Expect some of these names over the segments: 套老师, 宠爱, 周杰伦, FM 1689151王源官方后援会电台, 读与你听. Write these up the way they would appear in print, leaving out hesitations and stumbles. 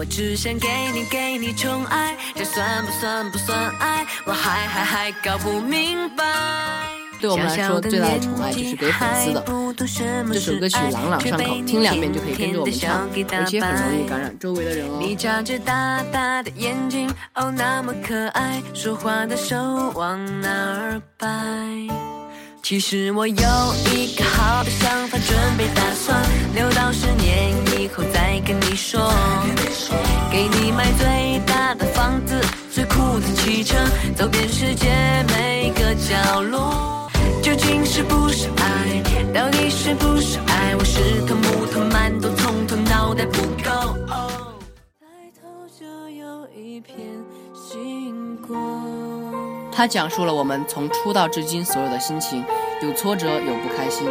我只想给你宠爱，这算不算爱？我还搞不明白。对我们来说最大的宠爱就是给粉丝的。这首歌曲朗朗上口，听两遍就可以跟着我们唱，而且很容易感染周围的人哦。你眨着大大的眼睛，哦那么可爱，说话的手往哪儿摆？其实我有一个好的想法，准备打算6到10年以后再跟你说，给你买最大的房子，最酷的汽车，走遍世界每个角落。究竟是不是爱？到底是不是爱？我是头木头馒头，葱头脑袋不够。抬头就有一片星光。他讲述了我们从出道至今所有的心情，有挫折，有不开心。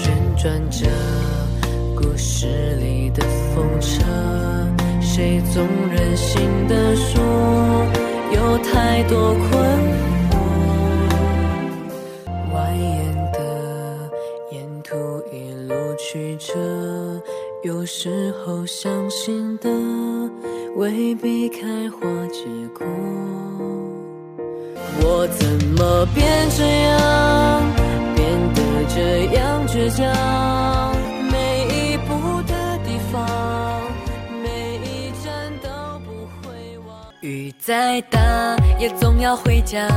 旋转着故事里的风车，谁总任性地说有太多困惑，蜿蜒的沿途一路曲折，有时候相信的未必开花结果。我怎么变这样，变得这样倔强，每一步的地方，每一站都不会忘。雨再大也总要回家，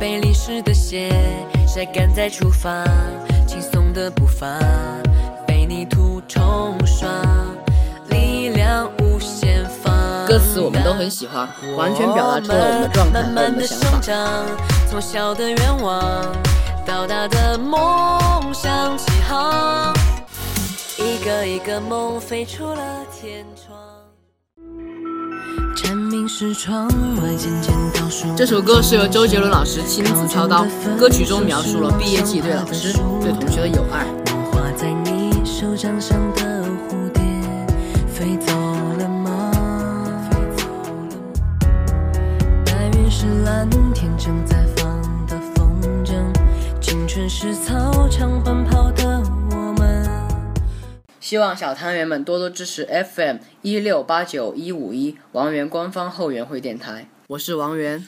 被淋湿的鞋晒干再出发，轻松的步伐被泥土冲刷，力量无限放大。歌词我们都很喜欢，完全表达出了我们的状态和我们的想法。从小的愿望到大的梦想起航，一个一个梦飞出了天窗。这首歌是由周杰伦老师亲自操刀，歌曲中描述了毕业季对老师、对同学的友爱。希望小团员们多多支持 FM 1689151王源官方后援会电台，我是王源。